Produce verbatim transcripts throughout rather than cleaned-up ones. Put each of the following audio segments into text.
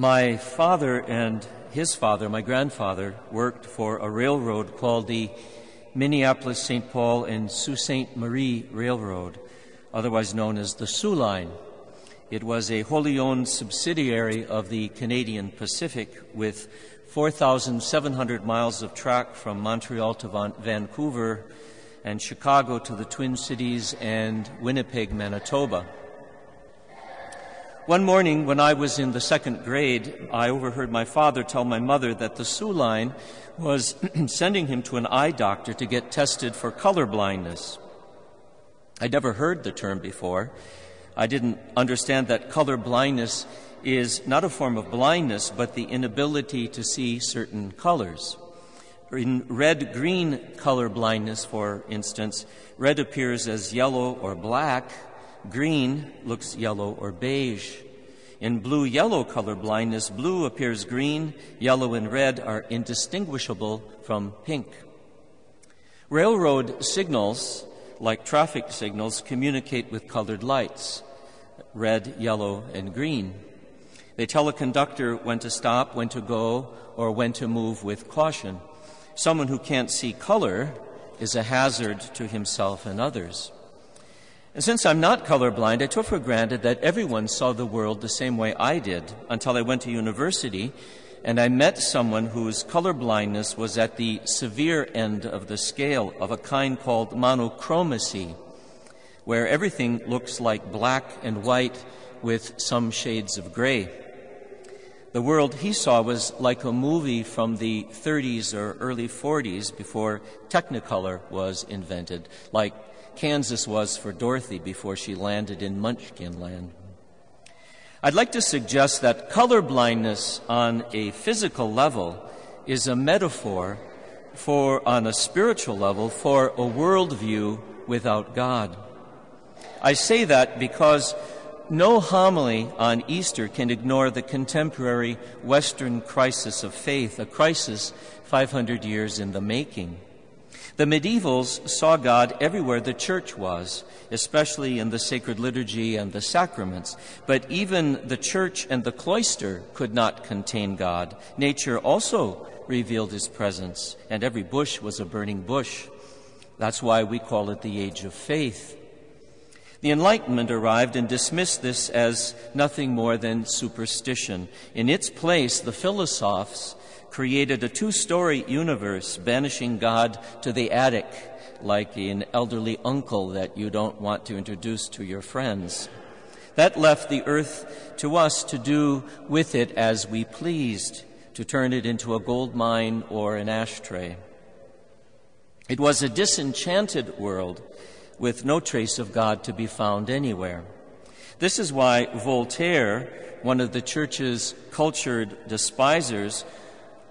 My father and his father, my grandfather, worked for a railroad called the Minneapolis-Saint Paul and Sault Ste. Marie Railroad, otherwise known as the Soo Line. It was a wholly owned subsidiary of the Canadian Pacific with four thousand seven hundred miles of track from Montreal to Vancouver and Chicago to the Twin Cities and Winnipeg, Manitoba. One morning when I was in the second grade, I overheard my father tell my mother that the Soo Line was sending him to an eye doctor to get tested for color blindness. I'd never heard the term before. I didn't understand that color blindness is not a form of blindness, but the inability to see certain colors. In red-green color blindness, for instance, red appears as yellow or black, green looks yellow or beige. In blue-yellow color blindness, blue appears green, yellow and red are indistinguishable from pink. Railroad signals, like traffic signals, communicate with colored lights, red, yellow, and green. They tell a conductor when to stop, when to go, or when to move with caution. Someone who can't see color is a hazard to himself and others. And since I'm not colorblind, I took for granted that everyone saw the world the same way I did until I went to university and I met someone whose colorblindness was at the severe end of the scale, of a kind called monochromacy, where everything looks like black and white with some shades of gray. The world he saw was like a movie from the thirties or early forties before Technicolor was invented, like Kansas was for Dorothy before she landed in Munchkinland. I'd like to suggest that colorblindness on a physical level is a metaphor for, on a spiritual level, for a worldview without God. I say that because no homily on Easter can ignore the contemporary Western crisis of faith, a crisis five hundred years in the making. The medievals saw God everywhere the church was, especially in the sacred liturgy and the sacraments. But even the church and the cloister could not contain God. Nature also revealed his presence, and every bush was a burning bush. That's why we call it the Age of Faith. The Enlightenment arrived and dismissed this as nothing more than superstition. In its place, the philosophes created a two-story universe, banishing God to the attic, like an elderly uncle that you don't want to introduce to your friends. That left the earth to us to do with it as we pleased, to turn it into a gold mine or an ashtray. It was a disenchanted world, with no trace of God to be found anywhere. This is why Voltaire, one of the church's cultured despisers,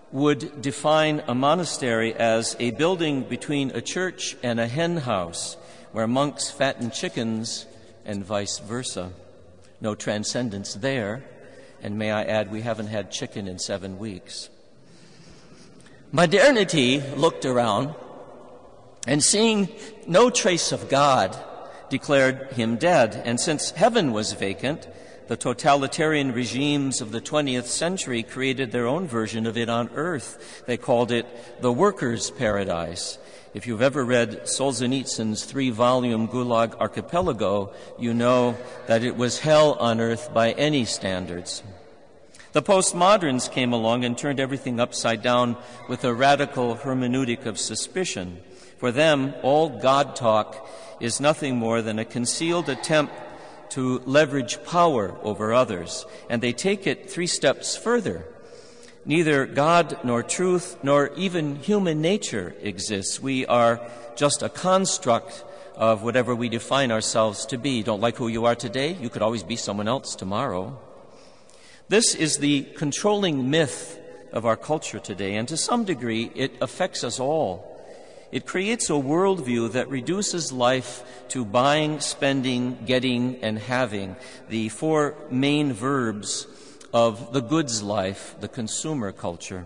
would define a monastery as a building between a church and a hen house, where monks fatten chickens and vice versa. No transcendence there, and may I add, we haven't had chicken in seven weeks. Modernity looked around, and seeing no trace of God, declared him dead. And since heaven was vacant, the totalitarian regimes of the twentieth century created their own version of it on earth. They called it the workers' paradise. If you've ever read Solzhenitsyn's three-volume Gulag Archipelago, you know that it was hell on earth by any standards. The postmoderns came along and turned everything upside down with a radical hermeneutic of suspicion. For them, all God talk is nothing more than a concealed attempt to leverage power over others, and they take it three steps further. Neither God nor truth nor even human nature exists. We are just a construct of whatever we define ourselves to be. Don't like who you are today? You could always be someone else tomorrow. This is the controlling myth of our culture today, and to some degree it affects us all. It creates a worldview that reduces life to buying, spending, getting, and having, the four main verbs of the goods life, the consumer culture.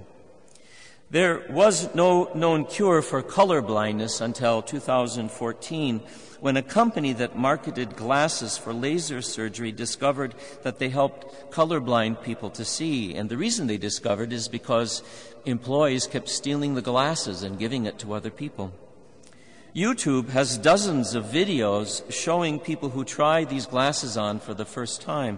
There was no known cure for colorblindness until two thousand fourteen, when a company that marketed glasses for laser surgery discovered that they helped colorblind people to see. And the reason they discovered is because employees kept stealing the glasses and giving it to other people. YouTube has dozens of videos showing people who try these glasses on for the first time,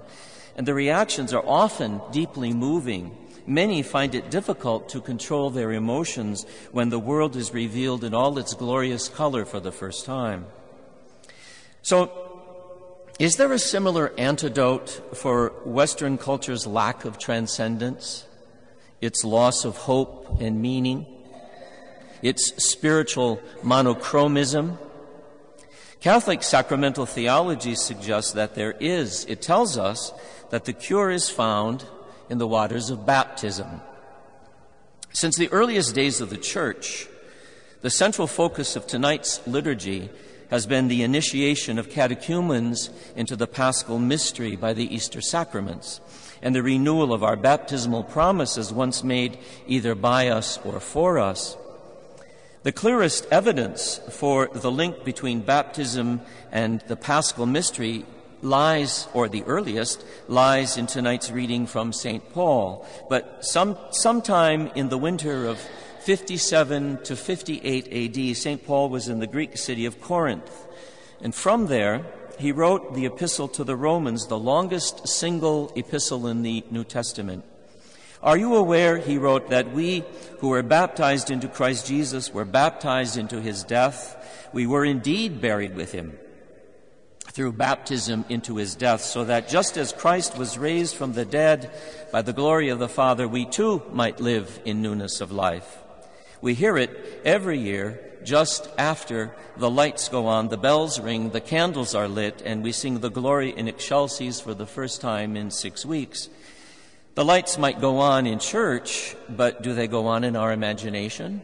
and the reactions are often deeply moving. Many find it difficult to control their emotions when the world is revealed in all its glorious color for the first time. So, is there a similar antidote for Western culture's lack of transcendence, its loss of hope and meaning, its spiritual monochromism? Catholic sacramental theology suggests that there is. It tells us that the cure is found in the waters of baptism. Since the earliest days of the Church, the central focus of tonight's liturgy has been the initiation of catechumens into the Paschal Mystery by the Easter sacraments, and the renewal of our baptismal promises once made either by us or for us. The clearest evidence for the link between baptism and the Paschal Mystery lies, or the earliest, lies in tonight's reading from Saint Paul. But some, sometime in the winter of fifty-seven to fifty-eight A D, Saint Paul was in the Greek city of Corinth. And from there, he wrote the epistle to the Romans, the longest single epistle in the New Testament. Are you aware, he wrote, that we who were baptized into Christ Jesus were baptized into his death? We were indeed buried with him through baptism into his death, so that just as Christ was raised from the dead by the glory of the Father, we too might live in newness of life. We hear it every year just after the lights go on, the bells ring, the candles are lit, and we sing the Glory in Excelsis for the first time in six weeks. The lights might go on in church, but do they go on in our imagination?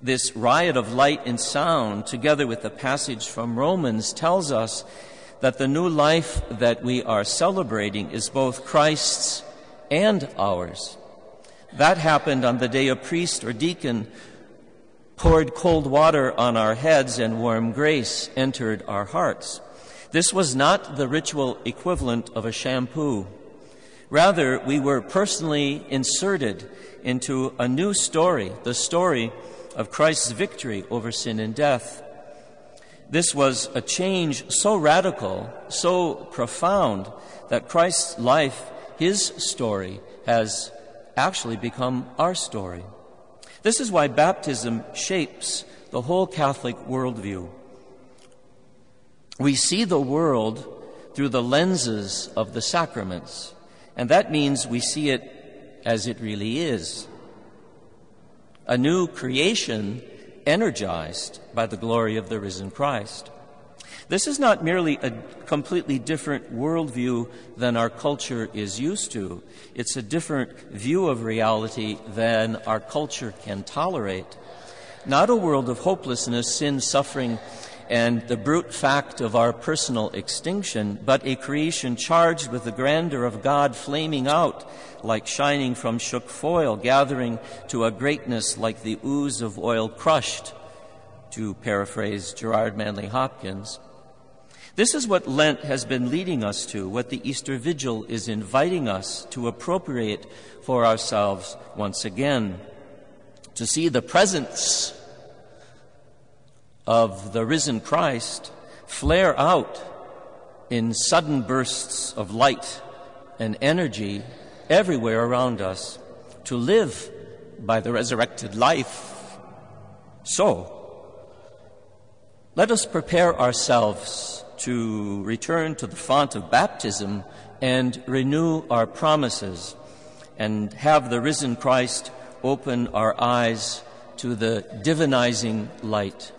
This riot of light and sound, together with the passage from Romans, tells us that the new life that we are celebrating is both Christ's and ours. That happened on the day a priest or deacon poured cold water on our heads and warm grace entered our hearts. This was not the ritual equivalent of a shampoo. Rather, we were personally inserted into a new story, the story of Christ's victory over sin and death. This was a change so radical, so profound, that Christ's life, his story, has actually become our story. This is why baptism shapes the whole Catholic worldview. We see the world through the lenses of the sacraments. And that means we see it as it really is, a new creation energized by the glory of the risen Christ. This is not merely a completely different worldview than our culture is used to. It's a different view of reality than our culture can tolerate. Not a world of hopelessness, sin, suffering, and the brute fact of our personal extinction, but a creation charged with the grandeur of God, flaming out like shining from shook foil, gathering to a greatness like the ooze of oil crushed, to paraphrase Gerard Manley Hopkins. This is what Lent has been leading us to, what the Easter Vigil is inviting us to appropriate for ourselves once again, to see the presence of the risen Christ flare out in sudden bursts of light and energy everywhere around us, to live by the resurrected life. So, let us prepare ourselves to return to the font of baptism and renew our promises, and have the risen Christ open our eyes to the divinizing light